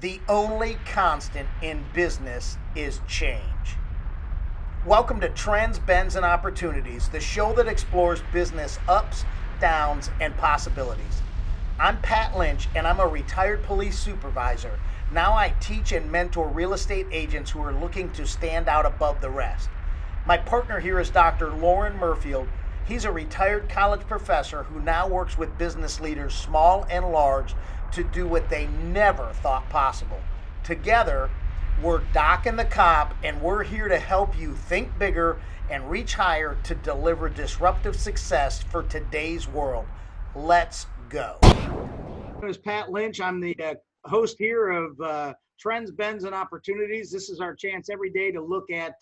The only constant in business is change. Welcome to Trends, Bends and Opportunities, the show that explores business ups, downs, and possibilities. I'm Pat Lynch, and I'm a retired police supervisor. Now I teach and mentor real estate agents who are looking to stand out above the rest. My partner here is Dr. Lauren Murfield. He's a retired college professor who now works with business leaders, small and large, to do what they never thought possible. Together, we're Doc and the Cop, and we're here to help you think bigger and reach higher to deliver disruptive success for today's world. Let's go. My name is Pat Lynch. I'm the host here of Trends, Bends, and Opportunities. This is our chance every day to look at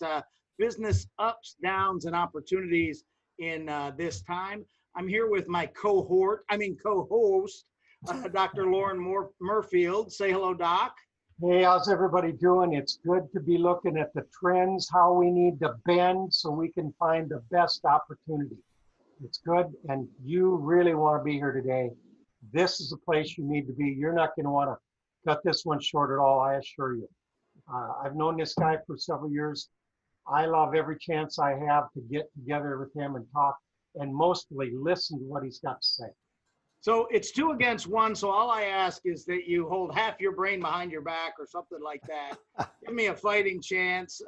business ups, downs, and opportunities in this time. I'm here with my co-host, Dr. Lauren Murfield. Say hello, Doc. Hey, how's everybody doing? It's good to be looking at the trends, how we need to bend so we can find the best opportunity. It's good, and you really want to be here today. This is the place you need to be. You're not going to want to cut this one short at all, I assure you. I've known this guy for several years. I love every chance I have to get together with him and talk, and mostly listen to what he's got to say. So it's 2 against 1. So all I ask is that you hold half your brain behind your back or something like that. Give me a fighting chance.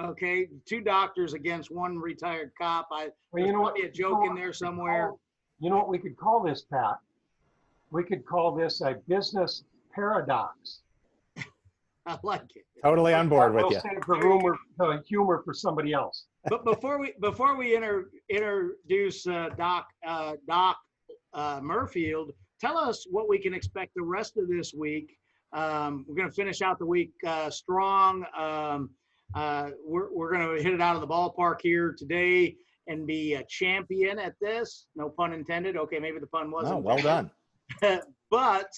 Okay, 2 doctors against 1 retired cop. There's probably a joke in there somewhere. You know what we could call this, Pat? We could call this a business paradox. I like it. Totally on board with you. Save the humor for somebody else. But before we introduce Doc Murfield, tell us what we can expect the rest of this week. We're going to finish out the week strong. We're going to hit it out of the ballpark here today and be a champion at this. No pun intended. Okay, maybe the pun wasn't. No, well done. But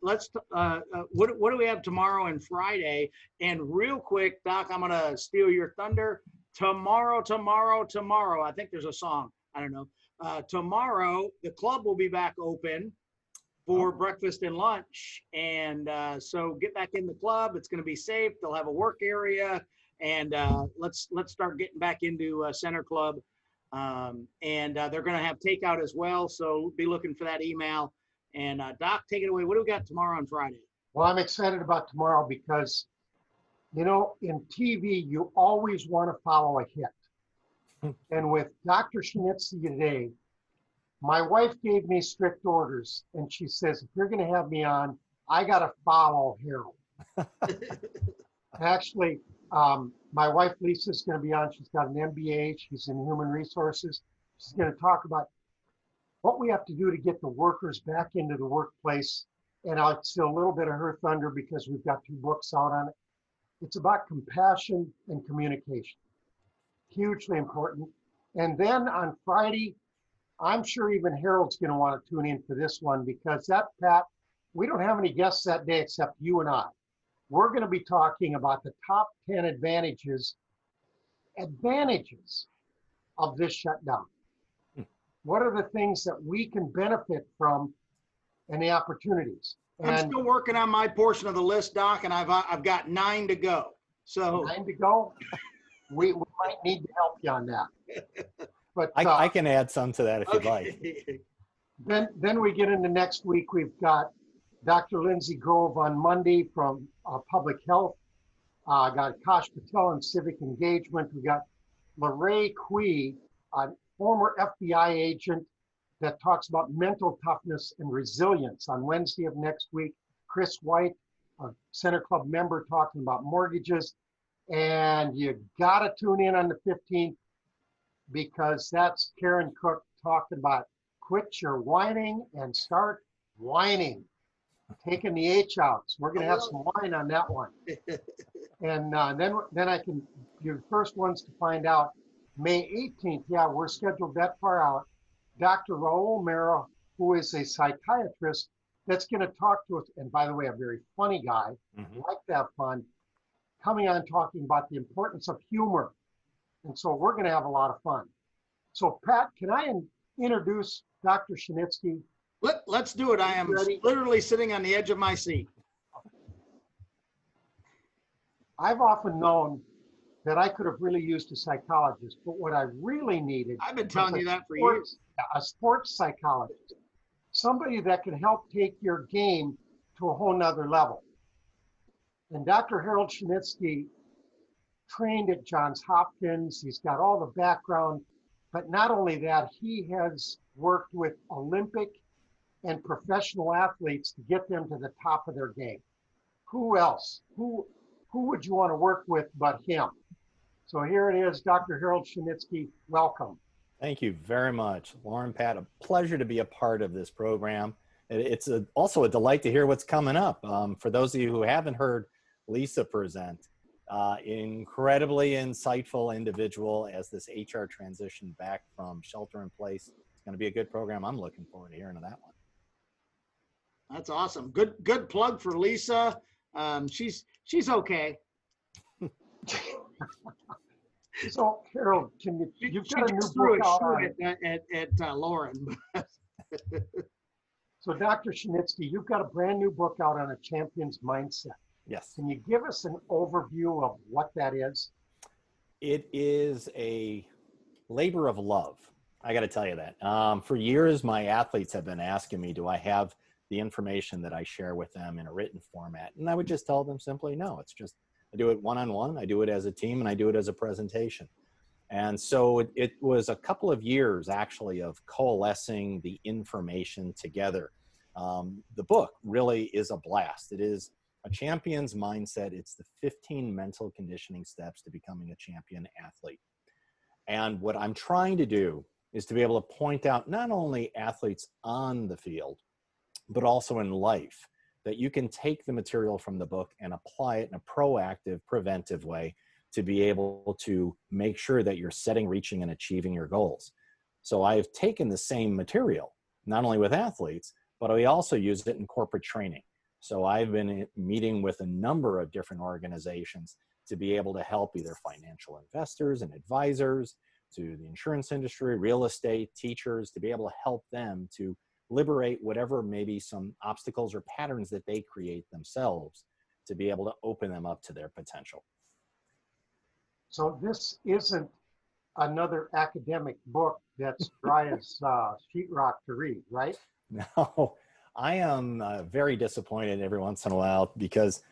what do we have tomorrow and Friday? And real quick, Doc, I'm going to steal your thunder. Tomorrow. I think there's a song. I don't know. Tomorrow, the club will be back open for breakfast and lunch. And so get back in the club. It's going to be safe. They'll have a work area. And let's start getting back into Center Club. And they're going to have takeout as well. So be looking for that email. And Doc, take it away. What do we got tomorrow and Friday? Well, I'm excited about tomorrow because, you know, in TV, you always want to follow a hit. And with Dr. Shinitsky today, my wife gave me strict orders. And she says, if you're going to have me on, I got to follow Harold. Actually, my wife, Lisa, is going to be on. She's got an MBA. She's in human resources. She's going to talk about what we have to do to get the workers back into the workplace. And I'll steal a little bit of her thunder because we've got 2 books out on it. It's about compassion and communication. Hugely important. And then on Friday, I'm sure even Harold's going to want to tune in for this one because that, Pat, we don't have any guests that day except you and I. We're going to be talking about the top 10 advantages of this shutdown. What are the things that we can benefit from and the opportunities? And I'm still working on my portion of the list, Doc, and I've got 9 to go. So 9 to go? We might need to help you on that. But I can add some to that if you'd like. Then we get into next week. We've got Dr. Lindsay Grove on Monday from Public Health. Got Kosh Patel on Civic Engagement. We got Lorraine Kui, a former FBI agent, that talks about mental toughness and resilience. On Wednesday of next week, Chris White, a Center Club member, talking about mortgages. And you got to tune in on the 15th because that's Karen Cook talking about quit your whining and start whining. Taking the H outs. We're going to have some wine on that one. And then I can give the first ones to find out. May 18th, yeah, we're scheduled that far out. Dr. Raul Mera, who is a psychiatrist, that's going to talk to us. And by the way, a very funny guy, like that fun, coming on talking about the importance of humor. And so we're going to have a lot of fun. So, Pat, can I introduce Dr. Shinitsky? Let's do it. I am literally sitting on the edge of my seat. I've often known that I could have really used a psychologist, but what I really needed. I've been telling you that for years. A sports psychologist, somebody that can help take your game to a whole nother level. And Dr. Harold Shinitsky trained at Johns Hopkins. He's got all the background, but not only that, he has worked with Olympic and professional athletes to get them to the top of their game. Who else? Who would you want to work with but him? So here it is, Dr. Harold Shinitsky, welcome. Thank you very much, Lauren, Pat, a pleasure to be a part of this program. It's also a delight to hear what's coming up. For those of you who haven't heard Lisa present, incredibly insightful individual as this HR transition back from shelter in place. It's going to be a good program. I'm looking forward to hearing of that one. That's awesome. Good plug for Lisa. She's okay. So Harold, can you? You've got a new book out at Lauren. So Dr. Shinitsky, you've got a brand new book out on a champion's mindset. Yes. Can you give us an overview of what that is? It is a labor of love. I got to tell you that. For years, my athletes have been asking me, do I have the information that I share with them in a written format? And I would just tell them simply, no, it's just, I do it one-on-one, I do it as a team, and I do it as a presentation. And so it was a couple of years actually of coalescing the information together. The book really is a blast. It is A Champion's Mindset. It's the 15 mental conditioning steps to becoming a champion athlete. And what I'm trying to do is to be able to point out not only athletes on the field, but also in life, that you can take the material from the book and apply it in a proactive, preventive way to be able to make sure that you're setting, reaching, and achieving your goals. So I've taken the same material, not only with athletes, but I also use it in corporate training. So I've been meeting with a number of different organizations to be able to help either financial investors and advisors, to the insurance industry, real estate, teachers, to be able to help them to liberate whatever maybe some obstacles or patterns that they create themselves to be able to open them up to their potential. So this isn't another academic book that's dry as sheetrock to read, right? No, I am very disappointed every once in a while because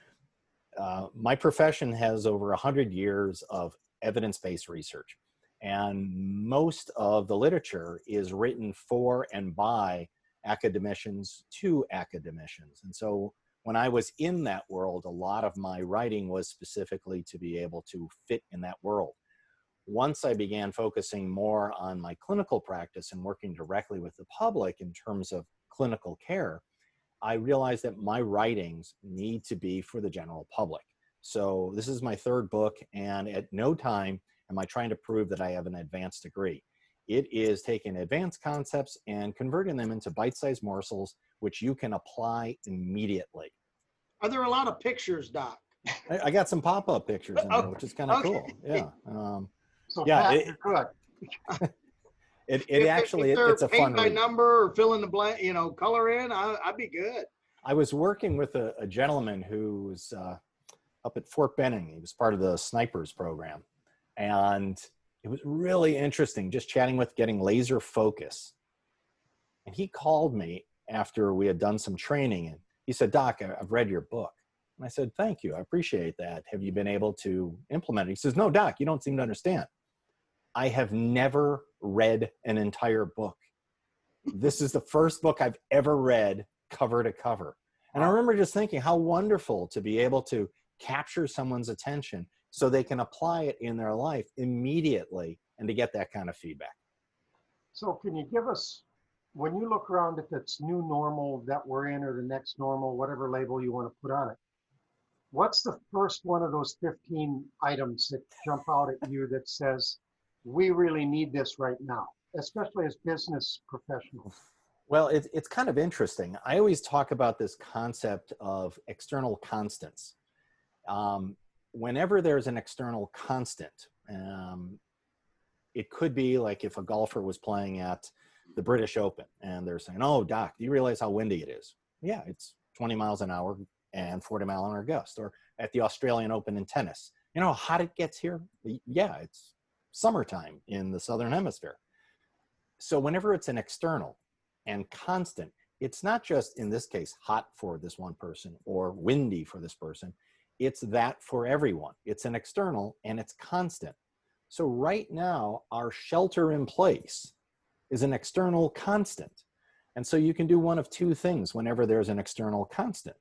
my profession has over 100 years of evidence-based research. And most of the literature is written for and by academicians to academicians. And so when I was in that world, a lot of my writing was specifically to be able to fit in that world. Once I began focusing more on my clinical practice and working directly with the public in terms of clinical care, I realized that my writings need to be for the general public. So this is my third book, and at no time am I trying to prove that I have an advanced degree. It is taking advanced concepts and converting them into bite-sized morsels, which you can apply immediately. Are there a lot of pictures, Doc? I got some pop-up pictures in there, which is kind of cool. Yeah. So yeah, good. It's a fun paint by number or fill in the blank, you know, color in. I'd be good. I was working with a gentleman who was up at Fort Benning. He was part of the snipers program, and it was really interesting just chatting with getting laser focus. And he called me after we had done some training, and he said, Doc, I've read your book. And I said, thank you, I appreciate that. Have you been able to implement it? He says, no, Doc, you don't seem to understand. I have never read an entire book. This is the first book I've ever read cover to cover. And I remember just thinking how wonderful to be able to capture someone's attention so they can apply it in their life immediately and to get that kind of feedback. So can you give us, when you look around at this new normal that we're in or the next normal, whatever label you want to put on it, what's the first one of those 15 items that jump out at you that says, we really need this right now, especially as business professionals? Well, it's kind of interesting. I always talk about this concept of external constants. Whenever there's an external constant, it could be like if a golfer was playing at the British Open and they're saying, oh, Doc, do you realize how windy it is? Yeah, it's 20 miles an hour and 40 mile an hour gust, or at the Australian Open in tennis. You know how hot it gets here? Yeah, it's summertime in the Southern Hemisphere. So whenever it's an external and constant, it's not just, in this case, hot for this one person or windy for this person. It's that for everyone. It's an external and it's constant. So right now, our shelter in place is an external constant. And so you can do one of two things whenever there's an external constant.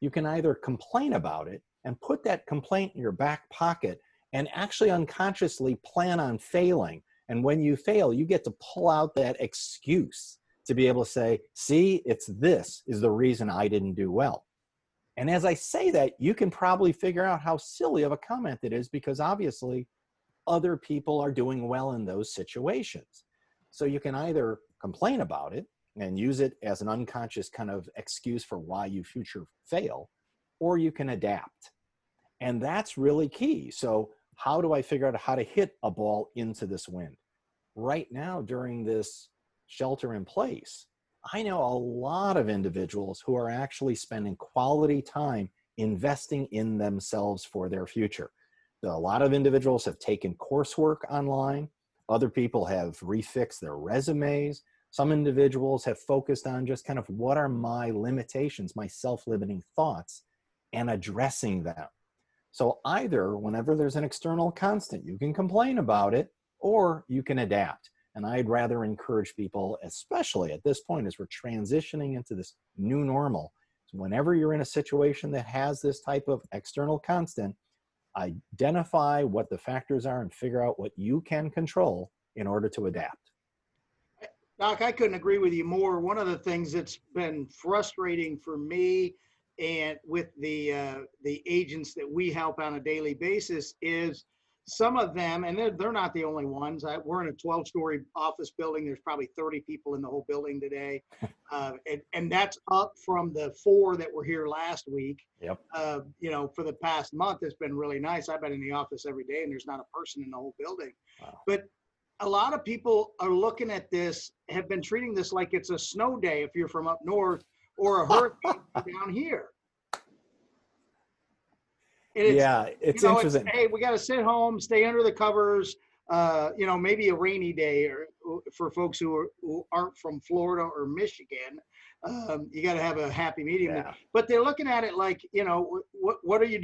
You can either complain about it and put that complaint in your back pocket and actually unconsciously plan on failing. And when you fail, you get to pull out that excuse to be able to say, see, this is the reason I didn't do well. And as I say that, you can probably figure out how silly of a comment it is, because obviously other people are doing well in those situations. So you can either complain about it and use it as an unconscious kind of excuse for why you future fail, or you can adapt. And that's really key. So how do I figure out how to hit a ball into this wind? Right now, during this shelter in place, I know a lot of individuals who are actually spending quality time investing in themselves for their future. A lot of individuals have taken coursework online. Other people have refixed their resumes. Some individuals have focused on just kind of what are my limitations, my self-limiting thoughts, and addressing them. So either whenever there's an external constant, you can complain about it or you can adapt. And I'd rather encourage people, especially at this point as we're transitioning into this new normal, so whenever you're in a situation that has this type of external constant, identify what the factors are and figure out what you can control in order to adapt. Doc, I couldn't agree with you more. One of the things that's been frustrating for me and with the agents that we help on a daily basis is some of them, and they're not the only ones. We're in a 12-story office building. There's probably 30 people in the whole building today. And that's up from the 4 that were here last week. Yep. You know, for the past month, it's been really nice. I've been in the office every day and there's not a person in the whole building. Wow. But a lot of people are looking at this, have been treating this like it's a snow day if you're from up north, or a hurricane down here. It's, yeah, it's, you know, interesting. It's, hey, we got to sit home, stay under the covers. You know, maybe a rainy day, or for folks who aren't from Florida or Michigan, you got to have a happy medium. Yeah. But they're looking at it like, you know, what are you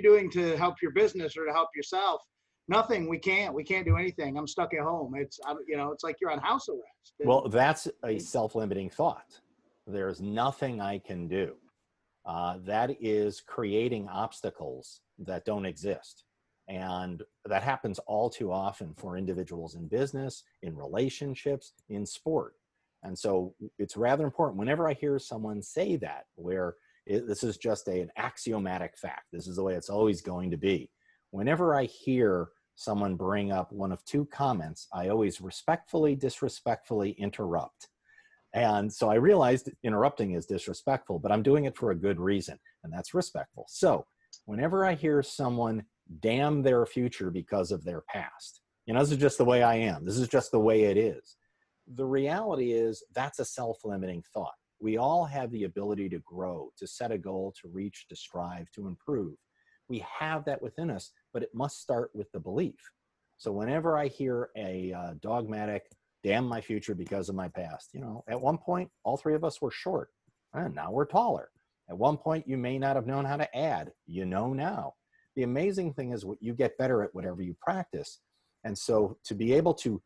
doing to help your business or to help yourself? Nothing. We can't do anything. I'm stuck at home. You know, it's like you're on house arrest. Well, that's a self-limiting thought. There's nothing I can do. That is creating obstacles that don't exist. And that happens all too often for individuals in business, in relationships, in sport. And so it's rather important whenever I hear someone say that, where this is just an axiomatic fact, this is the way it's always going to be. Whenever I hear someone bring up one of two comments, I always respectfully, disrespectfully interrupt. And so I realized interrupting is disrespectful, but I'm doing it for a good reason, and that's respectful. So whenever I hear someone damn their future because of their past, you know, this is just the way I am, this is just the way it is. The reality is that's a self-limiting thought. We all have the ability to grow, to set a goal, to reach, to strive, to improve. We have that within us, but it must start with the belief. So whenever I hear a dogmatic, damn my future because of my past. You know, at one point, all three of us were short, and now we're taller. At one point, you may not have known how to add. You know now. The amazing thing is you get better at whatever you practice. And so to be able to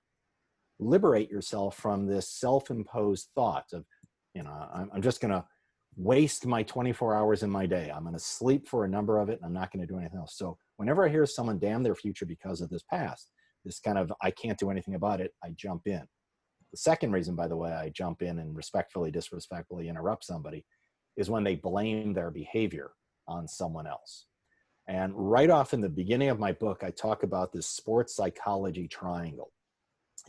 liberate yourself from this self-imposed thought of, you know, I'm just going to waste my 24 hours in my day. I'm going to sleep for a number of it, and I'm not going to do anything else. So whenever I hear someone damn their future because of this past, this kind of, I can't do anything about it, I jump in. The second reason, by the way, I jump in and respectfully, disrespectfully interrupt somebody is when they blame their behavior on someone else. And right off in the beginning of my book, I talk about this sports psychology triangle.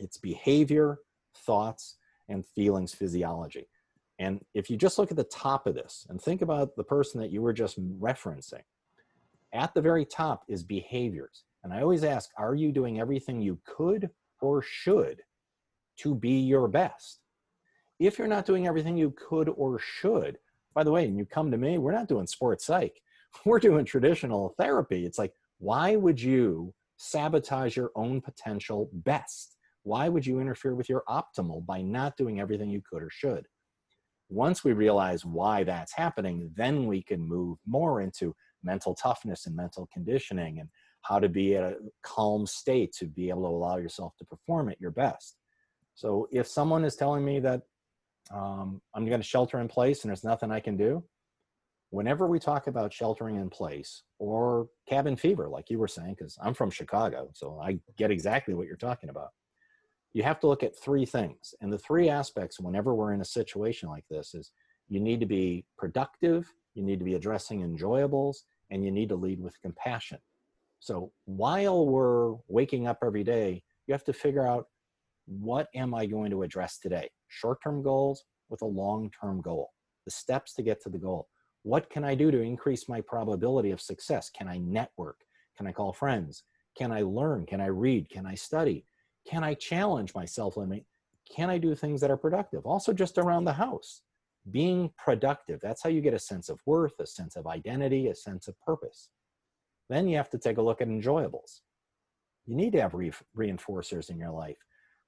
It's behavior, thoughts, and feelings physiology. And if you just look at the top of this and think about the person that you were just referencing, at the very top is behaviors. And I always ask, are you doing everything you could or should to be your best? If you're not doing everything you could or should, by the way, and you come to me, we're not doing sports psych. We're doing traditional therapy. It's like, why would you sabotage your own potential best? Why would you interfere with your optimal by not doing everything you could or should? Once we realize why that's happening, then we can move more into mental toughness and mental conditioning and how to be at a calm state to be able to allow yourself to perform at your best. So if someone is telling me that I'm going to shelter in place and there's nothing I can do, whenever we talk about sheltering in place or cabin fever, like you were saying, because I'm from Chicago, so I get exactly what you're talking about. You have to look at three things. And the three aspects whenever we're in a situation like this is you need to be productive, you need to be addressing enjoyables, and you need to lead with compassion. So while we're waking up every day, you have to figure out, what am I going to address today? Short-term goals with a long-term goal, the steps to get to the goal. What can I do to increase my probability of success? Can I network? Can I call friends? Can I learn? Can I read? Can I study? Can I challenge myself? Can I do things that are productive? Also just around the house, being productive. That's how you get a sense of worth, a sense of identity, a sense of purpose. Then you have to take a look at enjoyables. You need to have reinforcers in your life.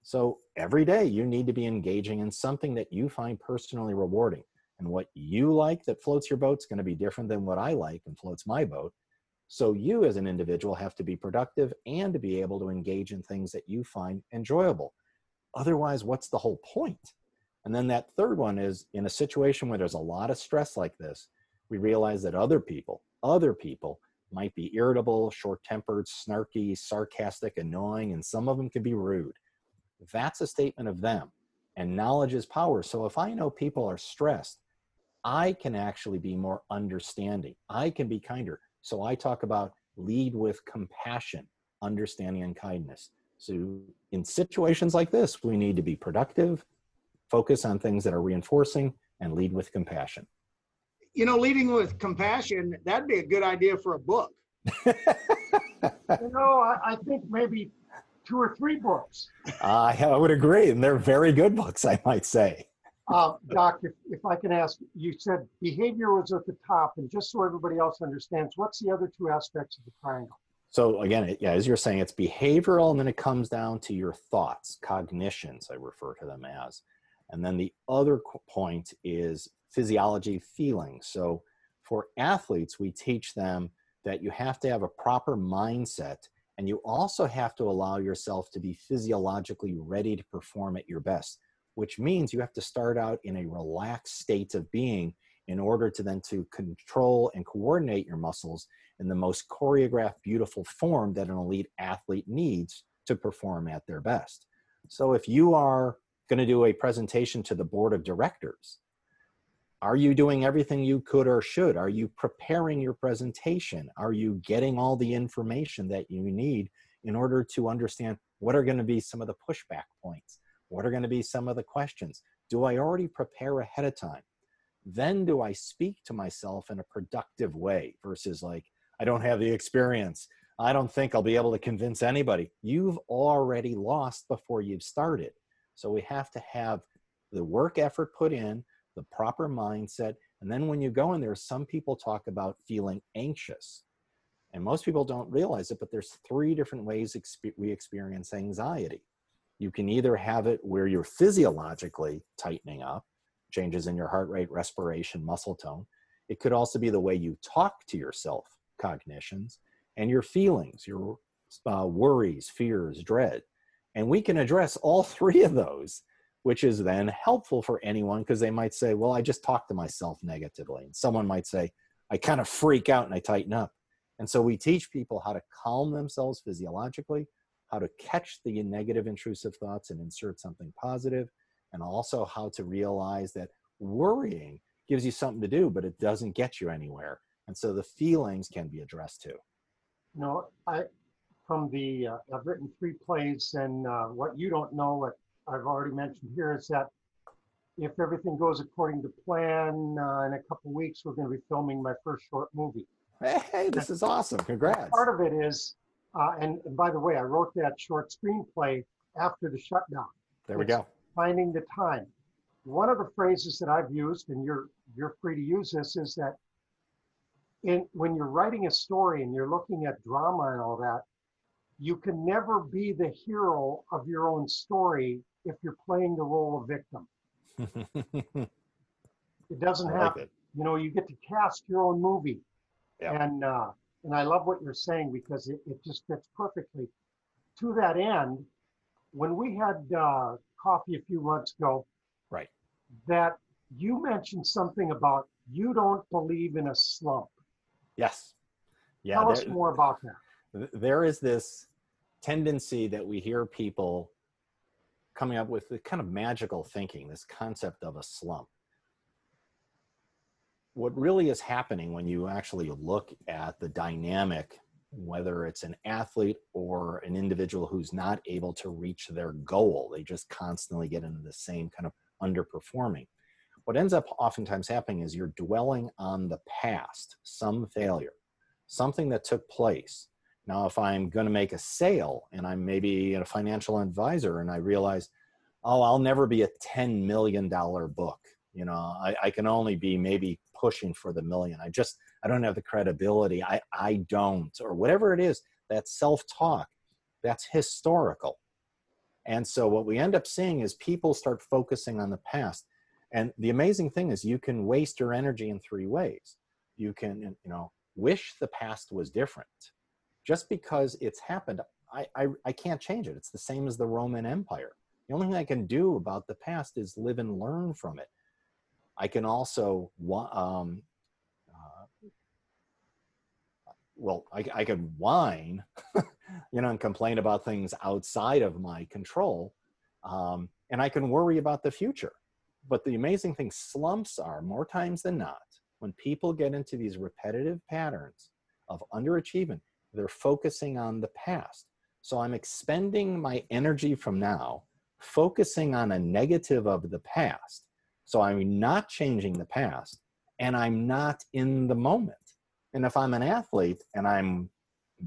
So every day you need to be engaging in something that you find personally rewarding. And what you like that floats your boat is going to be different than what I like and floats my boat. So you as an individual have to be productive and to be able to engage in things that you find enjoyable. Otherwise, what's the whole point? And then that third one is, in a situation where there's a lot of stress like this, we realize that other people might be irritable, short-tempered, snarky, sarcastic, annoying, and some of them can be rude. That's a statement of them. And knowledge is power. So if I know people are stressed, I can actually be more understanding. I can be kinder. So I talk about lead with compassion, understanding, and kindness. So in situations like this, we need to be productive, focus on things that are reinforcing, and lead with compassion. You know, leading with compassion, that'd be a good idea for a book. I think maybe 2 or 3 books. I would agree, and they're very good books, I might say. Doc, if I can ask, you said behavior was at the top, and just so everybody else understands, what's the other 2 aspects of the triangle? So again, as you're saying, it's behavioral, and then it comes down to your thoughts, cognitions, I refer to them as. And then the other point is physiology, feelings. So for athletes, we teach them that you have to have a proper mindset, and you also have to allow yourself to be physiologically ready to perform at your best, which means you have to start out in a relaxed state of being in order to then to control and coordinate your muscles in the most choreographed, beautiful form that an elite athlete needs to perform at their best. So if you are going to do a presentation to the board of directors, are you doing everything you could or should? Are you preparing your presentation? Are you getting all the information that you need in order to understand what are going to be some of the pushback points? What are going to be some of the questions? Do I already prepare ahead of time? Then do I speak to myself in a productive way versus like, I don't have the experience. I don't think I'll be able to convince anybody. You've already lost before you've started. So we have to have the work effort put in, the proper mindset. And then when you go in there, some people talk about feeling anxious. And most people don't realize it, but there's 3 different ways we experience anxiety. You can either have it where you're physiologically tightening up, changes in your heart rate, respiration, muscle tone. It could also be the way you talk to yourself, cognitions, and your feelings, your worries, fears, dread. And we can address all 3 of those, which is then helpful for anyone because they might say, well, I just talk to myself negatively. And someone might say, I kind of freak out and I tighten up. And so we teach people how to calm themselves physiologically, how to catch the negative intrusive thoughts and insert something positive, and also how to realize that worrying gives you something to do, but it doesn't get you anywhere. And so the feelings can be addressed too. No, I've written 3 plays, and what you don't know, what I've already mentioned here, is that if everything goes according to plan, in a couple of weeks, we're going to be filming my first short movie. Hey, this is awesome. Congrats. Part of it is, and by the way, I wrote that short screenplay after the shutdown. There we go. Finding the time. one of the phrases that I've used, and you're free to use this, is that when you're writing a story and you're looking at drama and all that, you can never be the hero of your own story if you're playing the role of victim. It doesn't happen. You know, you get to cast your own movie. Yeah. And I love what you're saying, because it just fits perfectly. To that end, when we had coffee a few months ago, right, that you mentioned something about you don't believe in a slump. Yes. Yeah. Tell us more about that. There is this tendency that we hear people coming up with, the kind of magical thinking, this concept of a slump. What really is happening when you actually look at the dynamic, whether it's an athlete or an individual who's not able to reach their goal, they just constantly get into the same kind of underperforming. What ends up oftentimes happening is you're dwelling on the past, some failure, something that took place. Now, if I'm going to make a sale and I'm maybe a financial advisor and I realize, oh, I'll never be a $10 million book. You know, I can only be maybe pushing for the million. I don't have the credibility. I don't, or whatever it is, that self-talk, that's historical. And so what we end up seeing is people start focusing on the past. And the amazing thing is you can waste your energy in three ways. You can, you know, wish the past was different. Just because it's happened, I can't change it. It's the same as the Roman Empire. The only thing I can do about the past is live and learn from it. I can also, I could whine, you know, and complain about things outside of my control. And I can worry about the future. But the amazing thing, slumps are, more times than not, when people get into these repetitive patterns of underachievement, they're focusing on the past. So I'm expending my energy from now, focusing on a negative of the past. So I'm not changing the past, and I'm not in the moment. And if I'm an athlete and I'm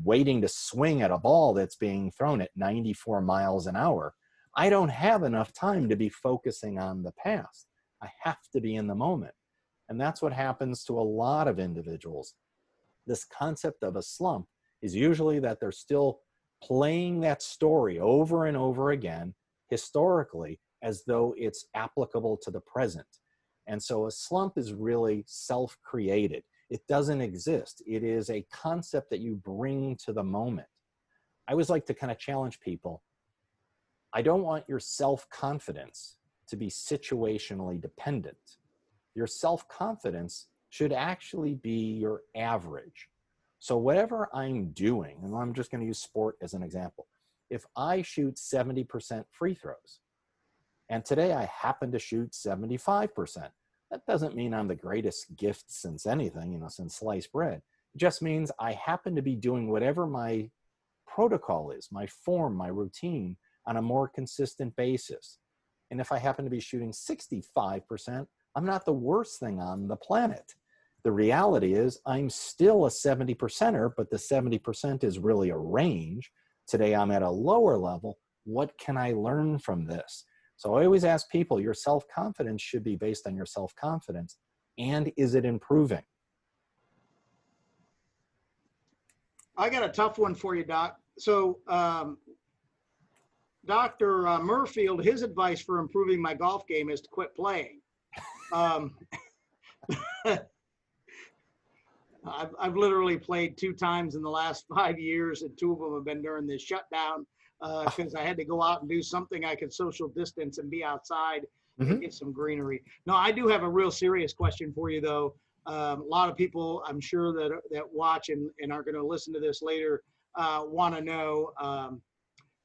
waiting to swing at a ball that's being thrown at 94 miles an hour, I don't have enough time to be focusing on the past. I have to be in the moment. And that's what happens to a lot of individuals. This concept of a slump is usually that they're still playing that story over and over again, historically, as though it's applicable to the present. And so a slump is really self-created. It doesn't exist. It is a concept that you bring to the moment. I always like to kind of challenge people. I don't want your self-confidence to be situationally dependent. Your self-confidence should actually be your average. So whatever I'm doing, and I'm just going to use sport as an example. If I shoot 70% free throws, and today I happen to shoot 75%, that doesn't mean I'm the greatest gift since anything, you know, since sliced bread. It just means I happen to be doing whatever my protocol is, my form, my routine, on a more consistent basis. And if I happen to be shooting 65%, I'm not the worst thing on the planet. The reality is I'm still a 70%er, but the 70% is really a range. Today I'm at a lower level. What can I learn from this? So I always ask people, your self-confidence should be based on your self-confidence, and is it improving? I got a tough one for you, Doc. So Dr. Murfield, his advice for improving my golf game is to quit playing. I've literally played 2 times in the last 5 years, and 2 of them have been during this shutdown because I had to go out and do something. I could social distance and be outside and get some greenery. No, I do have a real serious question for you, though. A lot of people, I'm sure, that watch and are going to listen to this later want to know,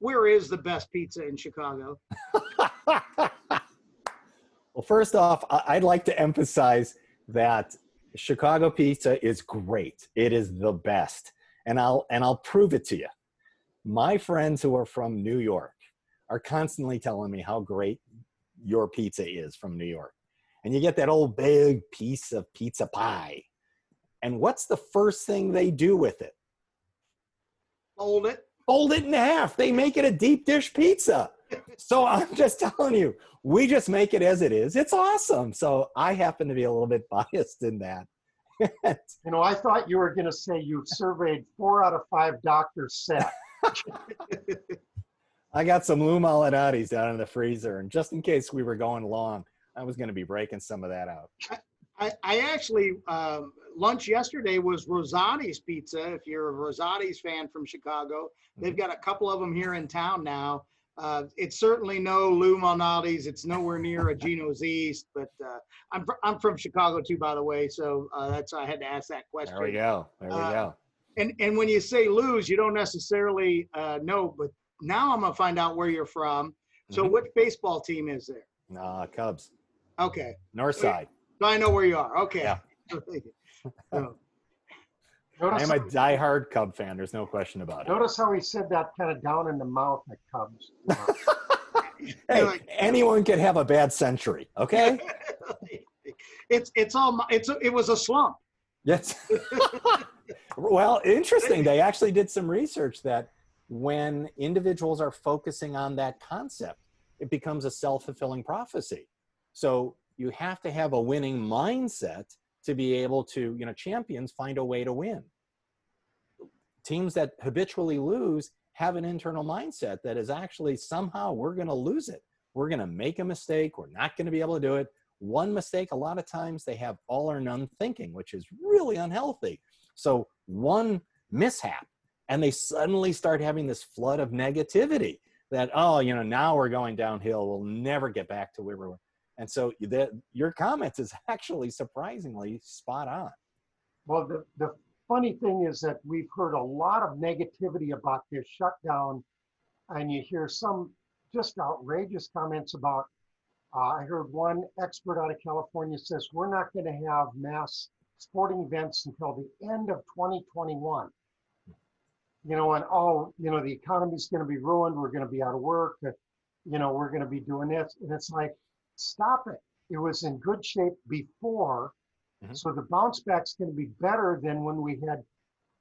where is the best pizza in Chicago? Well, first off, I'd like to emphasize that Chicago pizza is great. It is the best. And I'll prove it to you. My friends who are from New York are constantly telling me how great your pizza is from New York. And you get that old big piece of pizza pie. And what's the first thing they do with it? Fold it in half. They make it a deep dish pizza. So I'm just telling you, we just make it as it is. It's awesome. So I happen to be a little bit biased in that. You know, I thought you were going to say you've surveyed 4 out of 5 doctors' set. I got some Lou Malnati's down in the freezer, and just in case we were going long, I was going to be breaking some of that out. I actually, lunch yesterday was Rosati's pizza. If you're a Rosati's fan from Chicago, they've got a couple of them here in town now. It's certainly no Lou Malnati's. It's nowhere near a Gino's East, but I'm from Chicago too, by the way. So that's why I had to ask that question. There we go. There we go. And when you say Lou's, you don't necessarily know, but now I'm gonna find out where you're from. So what baseball team is there? Cubs. Okay. Northside. So I know where you are. Okay. Yeah. So. I am a diehard Cub fan. There's no question about it. Notice how he said that kind of down in the mouth at Cubs. Hey, anyone could have a bad century, okay? It was a slump. Yes. Well, interesting. They actually did some research that when individuals are focusing on that concept, it becomes a self-fulfilling prophecy. So you have to have a winning mindset to be able to, you know, champions find a way to win. Teams that habitually lose have an internal mindset that is actually somehow we're going to lose it. We're going to make a mistake. We're not going to be able to do it. One mistake, a lot of times they have all or none thinking, which is really unhealthy. So one mishap and they suddenly start having this flood of negativity that, oh, you know, now we're going downhill. We'll never get back to where we were. And so your comments is actually surprisingly spot on. Well, the funny thing is that we've heard a lot of negativity about this shutdown, and you hear some just outrageous comments about, I heard one expert out of California says, we're not going to have mass sporting events until the end of 2021. You know, and oh, you know, the economy's going to be ruined. We're going to be out of work. You know, we're going to be doing this. And it's like, stop it. It was in good shape before. So the bounce back's going to be better than when we had,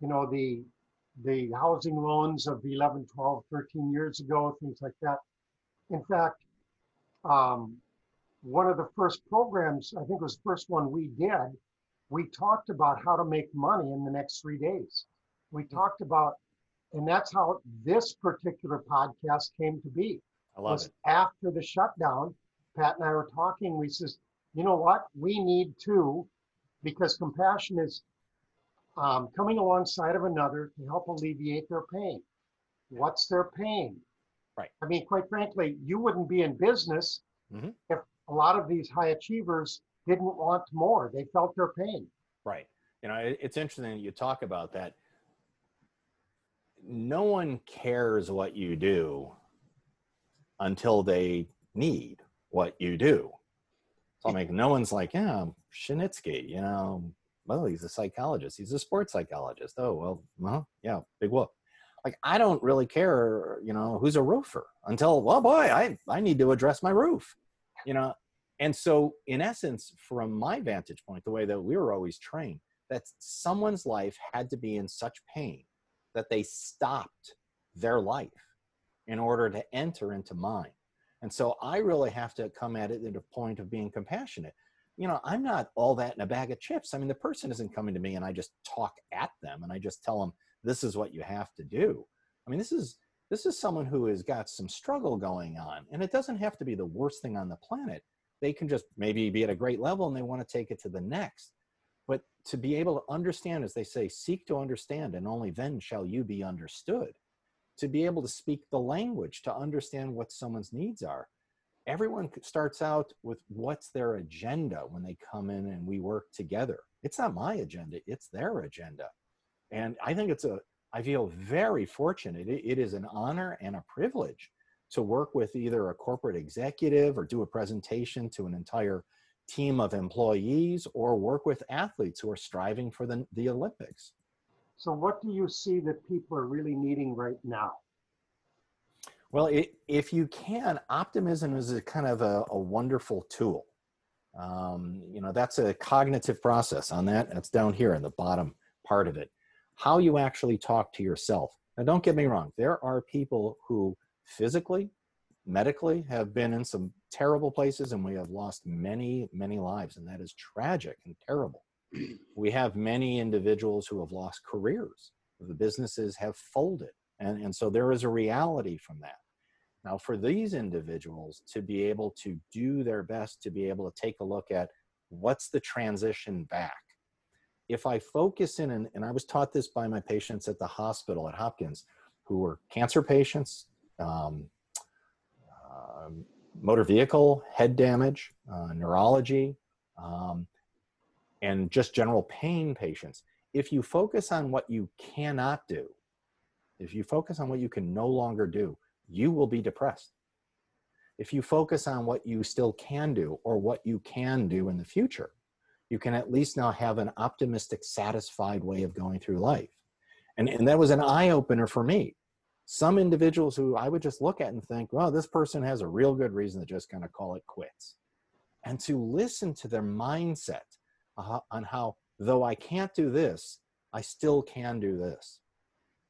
you know, the housing loans of 11, 12, 13 years ago, things like that. In fact, one of the first programs, I think it was the first one we did, we talked about how to make money in the next 3 days. We talked about, and that's how this particular podcast came to be. I love it. After the shutdown, Pat and I were talking, we says, you know what, we need to, because compassion is coming alongside of another to help alleviate their pain. What's their pain? Right. I mean, quite frankly, you wouldn't be in business if a lot of these high achievers didn't want more. They felt their pain. Right. You know, it's interesting that you talk about that. No one cares what you do until they need what you do. So I'm like, no one's like, yeah, Shinitsky, you know, well, he's a psychologist. He's a sports psychologist. Oh, well, yeah, big whoop. Like, I don't really care, you know, who's a roofer until, well, boy, I need to address my roof, you know? And so in essence, from my vantage point, the way that we were always trained, that someone's life had to be in such pain that they stopped their life in order to enter into mine. And so I really have to come at it at a point of being compassionate. You know, I'm not all that in a bag of chips. I mean, the person isn't coming to me and I just talk at them and I just tell them, this is what you have to do. I mean, this is someone who has got some struggle going on, and it doesn't have to be the worst thing on the planet. They can just maybe be at a great level and they want to take it to the next. But to be able to understand, as they say, seek to understand, and only then shall you be understood. To be able to speak the language, to understand what someone's needs are. Everyone starts out with what's their agenda when they come in and we work together. It's not my agenda, it's their agenda. And I think I feel very fortunate. It is an honor and a privilege to work with either a corporate executive or do a presentation to an entire team of employees or work with athletes who are striving for the Olympics. So what do you see that people are really needing right now? Well, if you can, optimism is a kind of a wonderful tool. You know, that's a cognitive process on that. That's down here in the bottom part of it. How you actually talk to yourself. Now, don't get me wrong. There are people who physically, medically have been in some terrible places, and we have lost many, many lives, and that is tragic and terrible. We have many individuals who have lost careers. The businesses have folded, and so there is a reality from that. Now, for these individuals to be able to do their best, to be able to take a look at what's the transition back. If I focus in, and I was taught this by my patients at the hospital at Hopkins, who were cancer patients, motor vehicle, head damage, neurology, and just general pain patients. If you focus on what you cannot do, if you focus on what you can no longer do, you will be depressed. If you focus on what you still can do or what you can do in the future, you can at least now have an optimistic, satisfied way of going through life. And that was an eye-opener for me. Some individuals who I would just look at and think, well, this person has a real good reason to just kind of call it quits. And to listen to their mindset on how, though I can't do this, I still can do this.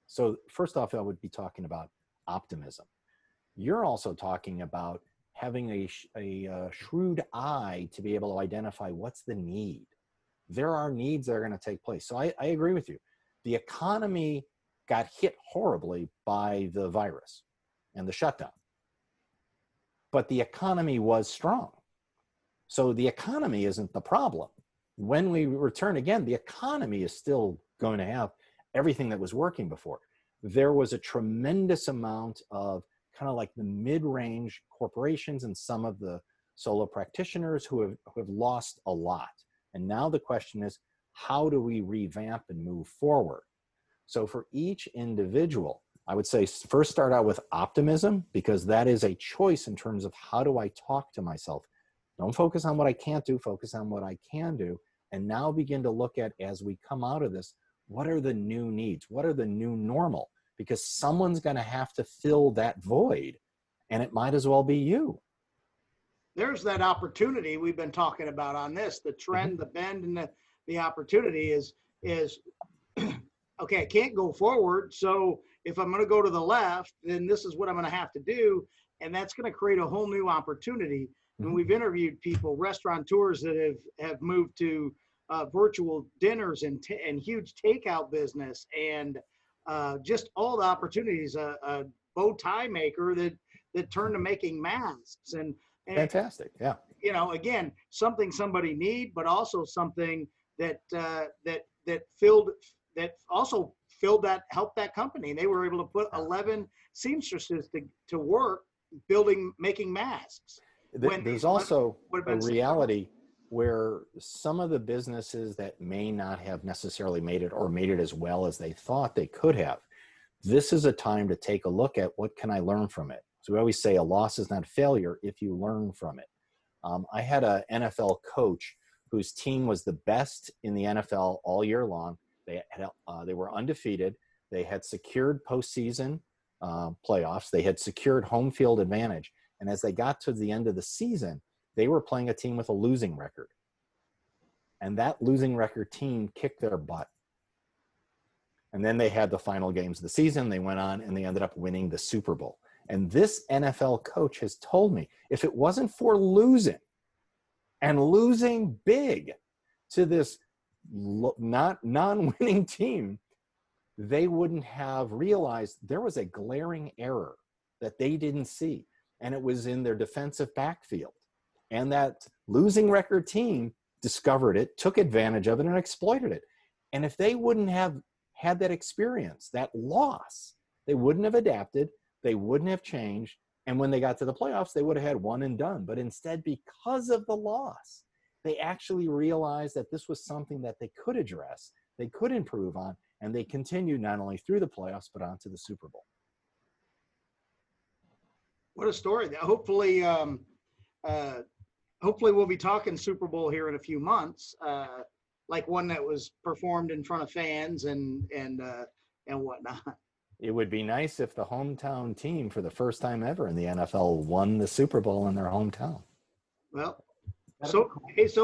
So first off, I would be talking about optimism. You're also talking about having a shrewd eye to be able to identify what's the need. There are needs that are going to take place. So I agree with you. The economy got hit horribly by the virus and the shutdown. But the economy was strong. So the economy isn't the problem. When we return again, the economy is still going to have everything that was working before. There was a tremendous amount of kind of like the mid-range corporations and some of the solo practitioners who have lost a lot. And now the question is, how do we revamp and move forward? So for each individual, I would say first start out with optimism, because that is a choice in terms of how do I talk to myself. Don't focus on what I can't do, focus on what I can do. And now begin to look at, as we come out of this, what are the new needs? What are the new normal? Because someone's gonna have to fill that void, and it might as well be you. There's that opportunity we've been talking about on this, the trend, the bend, and the opportunity is okay, I can't go forward. So if I'm going to go to the left, then this is what I'm going to have to do. And that's going to create a whole new opportunity. And we've interviewed people, restaurateurs that have moved to virtual dinners and huge takeout business, and just all the opportunities, a bow tie maker that turned to making masks. And fantastic. Yeah. You know, again, something somebody need, but also something that helped that company. They were able to put 11 seamstresses to work making masks. There's also a reality where some of the businesses that may not have necessarily made it or made it as well as they thought they could have. This is a time to take a look at what can I learn from it. So we always say a loss is not a failure if you learn from it. I had an NFL coach whose team was the best in the NFL all year long. They were undefeated. They had secured postseason playoffs. They had secured home field advantage. And as they got to the end of the season, they were playing a team with a losing record. And that losing record team kicked their butt. And then they had the final games of the season. They went on and they ended up winning the Super Bowl. And this NFL coach has told me, if it wasn't for losing, and losing big to this non-winning team, they wouldn't have realized there was a glaring error that they didn't see. And it was in their defensive backfield. And that losing record team discovered it, took advantage of it, and exploited it. And if they wouldn't have had that experience, that loss, they wouldn't have adapted, they wouldn't have changed. And when they got to the playoffs, they would have had one and done. But instead, because of the loss, they actually realized that this was something that they could address, they could improve on, and they continued not only through the playoffs, but on to the Super Bowl. What a story. Hopefully, we'll be talking Super Bowl here in a few months, like one that was performed in front of fans and whatnot. It would be nice if the hometown team, for the first time ever in the NFL, won the Super Bowl in their hometown. Well, so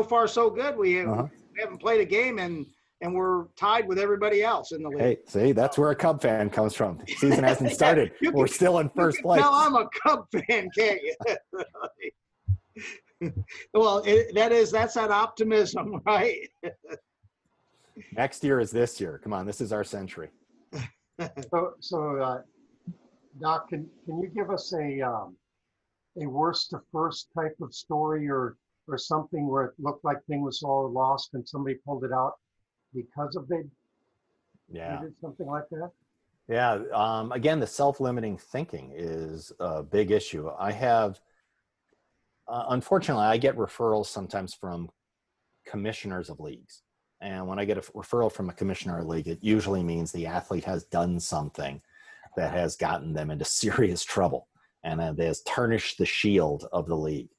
far so good. We haven't played a game in and we're tied with everybody else in the league. Hey, see, that's where a Cub fan comes from. The season hasn't started. We're still in first place. No, I'm a Cub fan, can't you? Well, that's that optimism, right? Next year is this year. Come on, this is our century. So, Doc, can you give us a worst to first type of story or something where it looked like thing was all lost and somebody pulled it out because of it? Yeah. Did something like that? Yeah. Again, the self-limiting thinking is a big issue. I have, unfortunately, I get referrals sometimes from commissioners of leagues. And when I get a referral from a commissioner of a league, it usually means the athlete has done something that has gotten them into serious trouble and that has tarnished the shield of the league.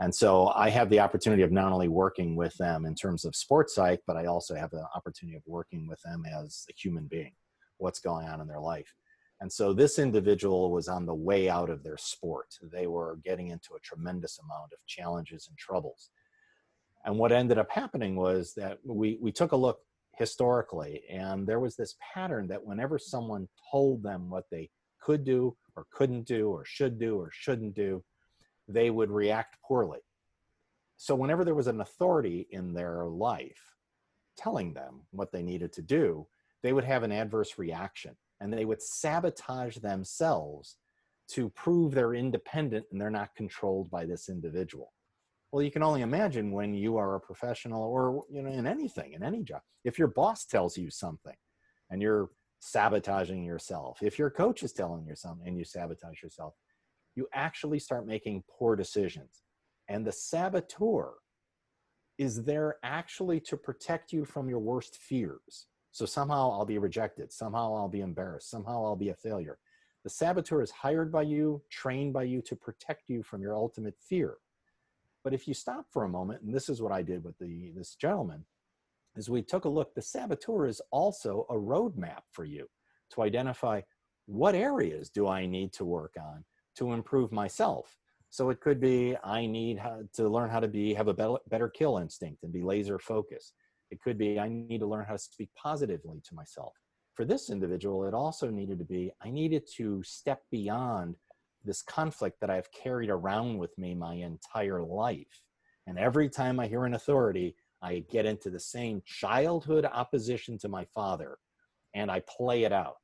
And so I have the opportunity of not only working with them in terms of sports psych, but I also have the opportunity of working with them as a human being, what's going on in their life. And so this individual was on the way out of their sport. They were getting into a tremendous amount of challenges and troubles. And what ended up happening was that we took a look historically, and there was this pattern that whenever someone told them what they could do or couldn't do or should do or shouldn't do, they would react poorly. So whenever there was an authority in their life telling them what they needed to do, they would have an adverse reaction, and they would sabotage themselves to prove they're independent and they're not controlled by this individual. Well, you can only imagine when you are a professional or, you know, in anything, in any job, if your boss tells you something and you're sabotaging yourself, if your coach is telling you something and you sabotage yourself, you actually start making poor decisions. And the saboteur is there actually to protect you from your worst fears. So somehow I'll be rejected. Somehow I'll be embarrassed. Somehow I'll be a failure. The saboteur is hired by you, trained by you to protect you from your ultimate fear. But if you stop for a moment, and this is what I did with this gentleman, is we took a look. The saboteur is also a roadmap for you to identify what areas do I need to work on to improve myself. So it could be I need to learn how to have a better kill instinct and be laser focused. It could be I need to learn how to speak positively to myself. For this individual, it also needed to be I needed to step beyond this conflict that I've carried around with me my entire life. And every time I hear an authority, I get into the same childhood opposition to my father and I play it out.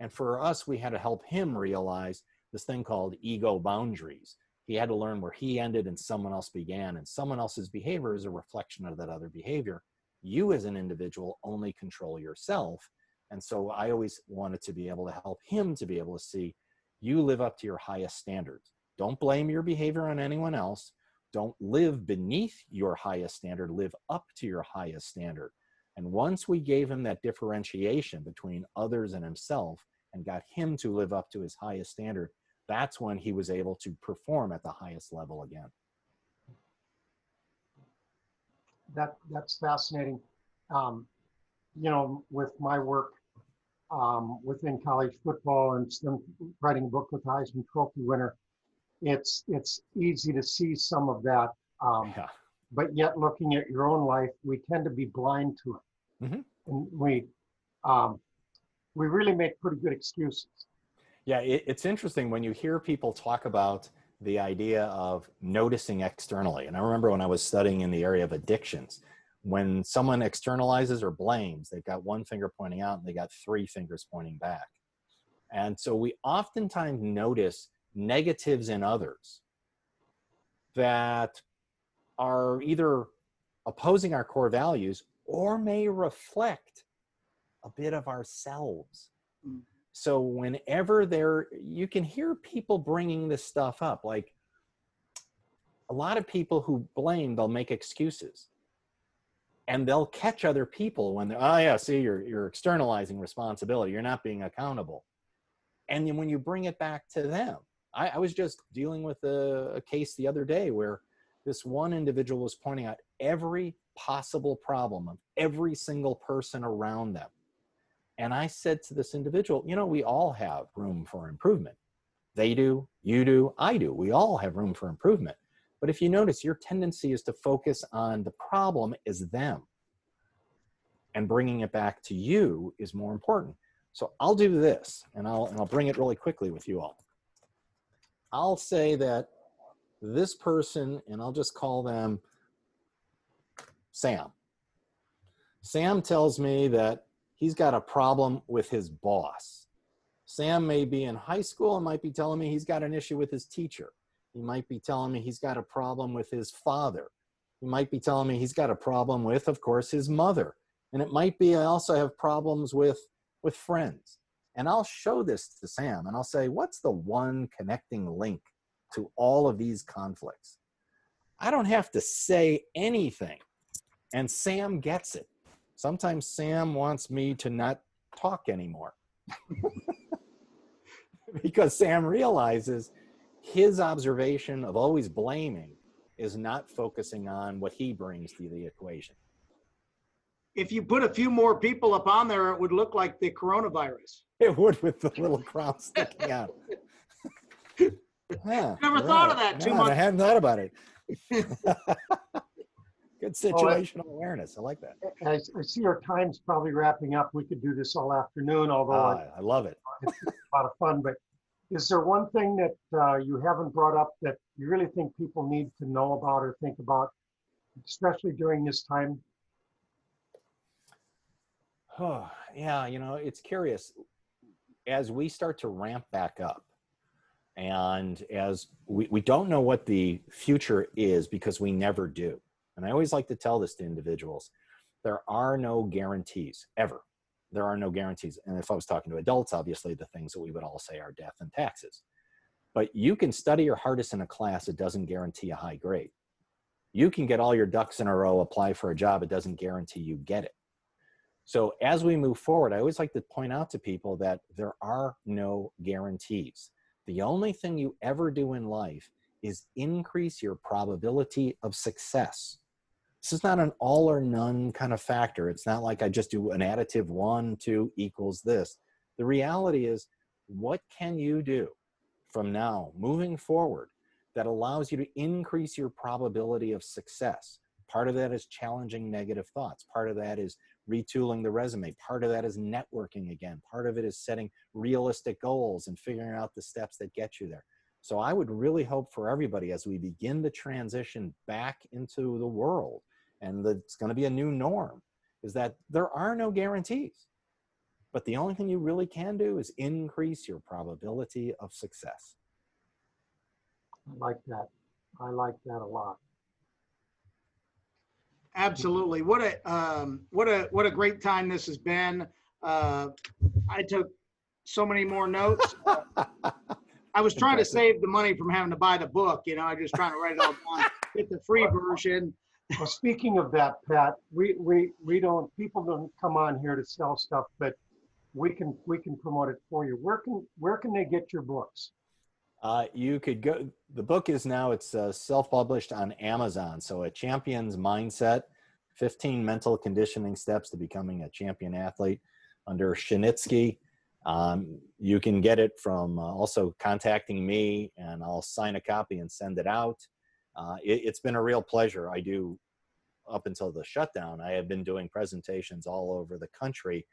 And for us, we had to help him realize this thing called ego boundaries. He had to learn where he ended and someone else began, and someone else's behavior is a reflection of that other behavior. You as an individual only control yourself. And so I always wanted to be able to help him to be able to see you live up to your highest standards. Don't blame your behavior on anyone else. Don't live beneath your highest standard, live up to your highest standard. And once we gave him that differentiation between others and himself and got him to live up to his highest standard, that's when he was able to perform at the highest level again. That's fascinating. You know, with my work within college football and writing a book with Heisman Trophy winner, it's easy to see some of that. But yet looking at your own life, we tend to be blind to it. Mm-hmm. And we really make pretty good excuses. Yeah, it's interesting when you hear people talk about the idea of noticing externally. And I remember when I was studying in the area of addictions, when someone externalizes or blames, they've got one finger pointing out and they got three fingers pointing back. And so we oftentimes notice negatives in others that are either opposing our core values or may reflect a bit of ourselves. Mm. So whenever you can hear people bringing this stuff up, like a lot of people who blame, they'll make excuses and they'll catch other people when they're, oh yeah, see, you're externalizing responsibility. You're not being accountable. And then when you bring it back to them, I was just dealing with a case the other day where this one individual was pointing out every possible problem of every single person around them. And I said to this individual, you know, we all have room for improvement. They do, you do, I do. We all have room for improvement. But if you notice, your tendency is to focus on the problem as them. and bringing it back to you is more important. So I'll do this, and I'll bring it really quickly with you all. I'll say that this person, and I'll just call them Sam. Sam tells me that he's got a problem with his boss. Sam may be in high school and might be telling me he's got an issue with his teacher. He might be telling me he's got a problem with his father. He might be telling me he's got a problem with, of course, his mother. And it might be I also have problems with friends. And I'll show this to Sam and I'll say, what's the one connecting link to all of these conflicts? I don't have to say anything. And Sam gets it. Sometimes Sam wants me to not talk anymore. Because Sam realizes his observation of always blaming is not focusing on what he brings to the equation. If you put a few more people up on there, it would look like the coronavirus. It would, with the little crown sticking out. Yeah, never thought of that too much. I hadn't thought about it. Good situational awareness. I like that. I see our time's probably wrapping up. We could do this all afternoon, although I love it. It's a lot of fun, but is there one thing that you haven't brought up that you really think people need to know about or think about, especially during this time? Oh, yeah, you know, it's curious. As we start to ramp back up, and as we don't know what the future is, because we never do. And I always like to tell this to individuals, there are no guarantees, ever. There are no guarantees. And if I was talking to adults, obviously the things that we would all say are death and taxes. But you can study your hardest in a class, it doesn't guarantee a high grade. You can get all your ducks in a row, apply for a job, it doesn't guarantee you get it. So as we move forward, I always like to point out to people that there are no guarantees. The only thing you ever do in life is increase your probability of success. This is not an all or none kind of factor. It's not like I just do an additive 1, 2 equals this. The reality is, what can you do from now moving forward that allows you to increase your probability of success? Part of that is challenging negative thoughts. Part of that is retooling the resume. Part of that is networking again. Part of it is setting realistic goals and figuring out the steps that get you there. So I would really hope for everybody as we begin the transition back into the world, and it's going to be a new norm, is that there are no guarantees. But the only thing you really can do is increase your probability of success. I like that. I like that a lot. Absolutely. What a great time this has been. I took so many more notes. I was trying to save the money from having to buy the book. You know, I just trying to write it all down, get the free version. Well, speaking of that, Pat, people don't come on here to sell stuff, but we can promote it for you. Where can they get your books? You could go, the book is now, it's self-published on Amazon. So A Champion's Mindset, 15 Mental Conditioning Steps to Becoming a Champion Athlete under Shinitsky. You can get it from also contacting me, and I'll sign a copy and send it out. It's been a real pleasure. I do, up until the shutdown, I have been doing presentations all over the country,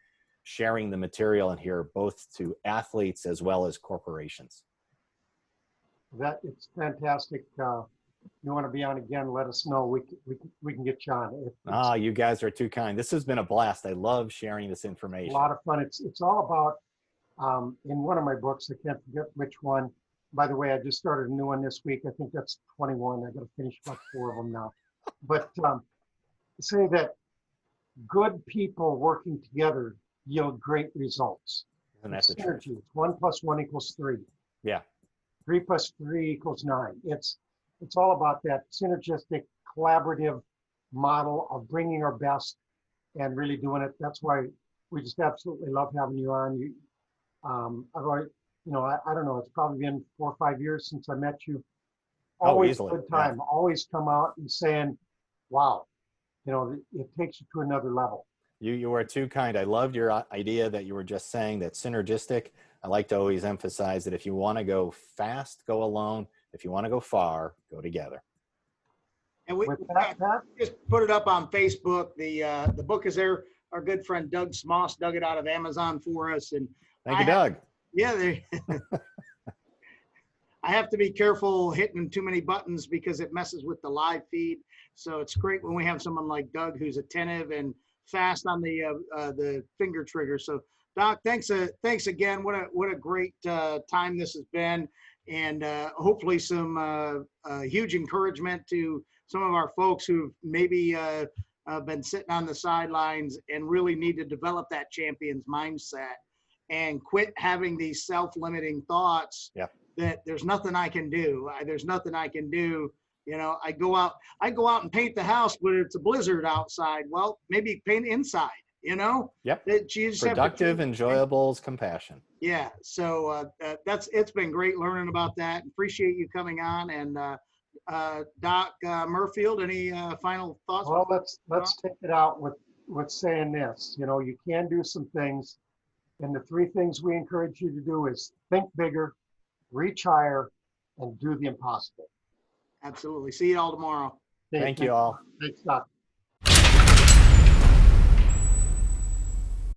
sharing the material in here, both to athletes as well as corporations. That it's fantastic. You want to be on again, let us know. We can get you on. You guys are too kind. This has been a blast. I love sharing this information. A lot of fun. It's all about, in one of my books, I can't forget which one. By the way, I just started a new one this week. I think that's 21. I got to finish about 4 of them now. But say that good people working together yield great results. And that's the synergy. It's 1 + 1 = 3. Yeah. 3 + 3 = 9. It's all about that synergistic, collaborative model of bringing our best and really doing it. That's why we just absolutely love having you on. I don't know. It's probably been 4 or 5 years since I met you. Always a good time. Yeah. Always come out and saying, "Wow," you know, it takes you to another level. You are too kind. I loved your idea that you were just saying that synergistic. I like to always emphasize that if you want to go fast, go alone. If you want to go far, go together. And we just put it up on Facebook. The book is there our good friend Doug Smoss dug it out of Amazon for us. And Thank you, Doug. Yeah. I have to be careful hitting too many buttons because it messes with the live feed. So it's great when we have someone like Doug who's attentive and fast on the finger trigger. So Doc, thanks again. What a great time this has been, and hopefully some huge encouragement to some of our folks who've maybe been sitting on the sidelines and really need to develop that champion's mindset and quit having these self-limiting thoughts. Yeah. That there's nothing I can do. There's nothing I can do. You know, I go out and paint the house, but it's a blizzard outside. Well, maybe paint inside, you know? Yep. Productive, enjoyables, compassion. Yeah. So it's been great learning about that. Appreciate you coming on. And Doc Murfield, any final thoughts? Well, let's take it out with saying this. You know, you can do some things. And the three things we encourage you to do is think bigger, reach higher, and do the impossible. Absolutely. See you all tomorrow. Thank you all. Thanks, Doc.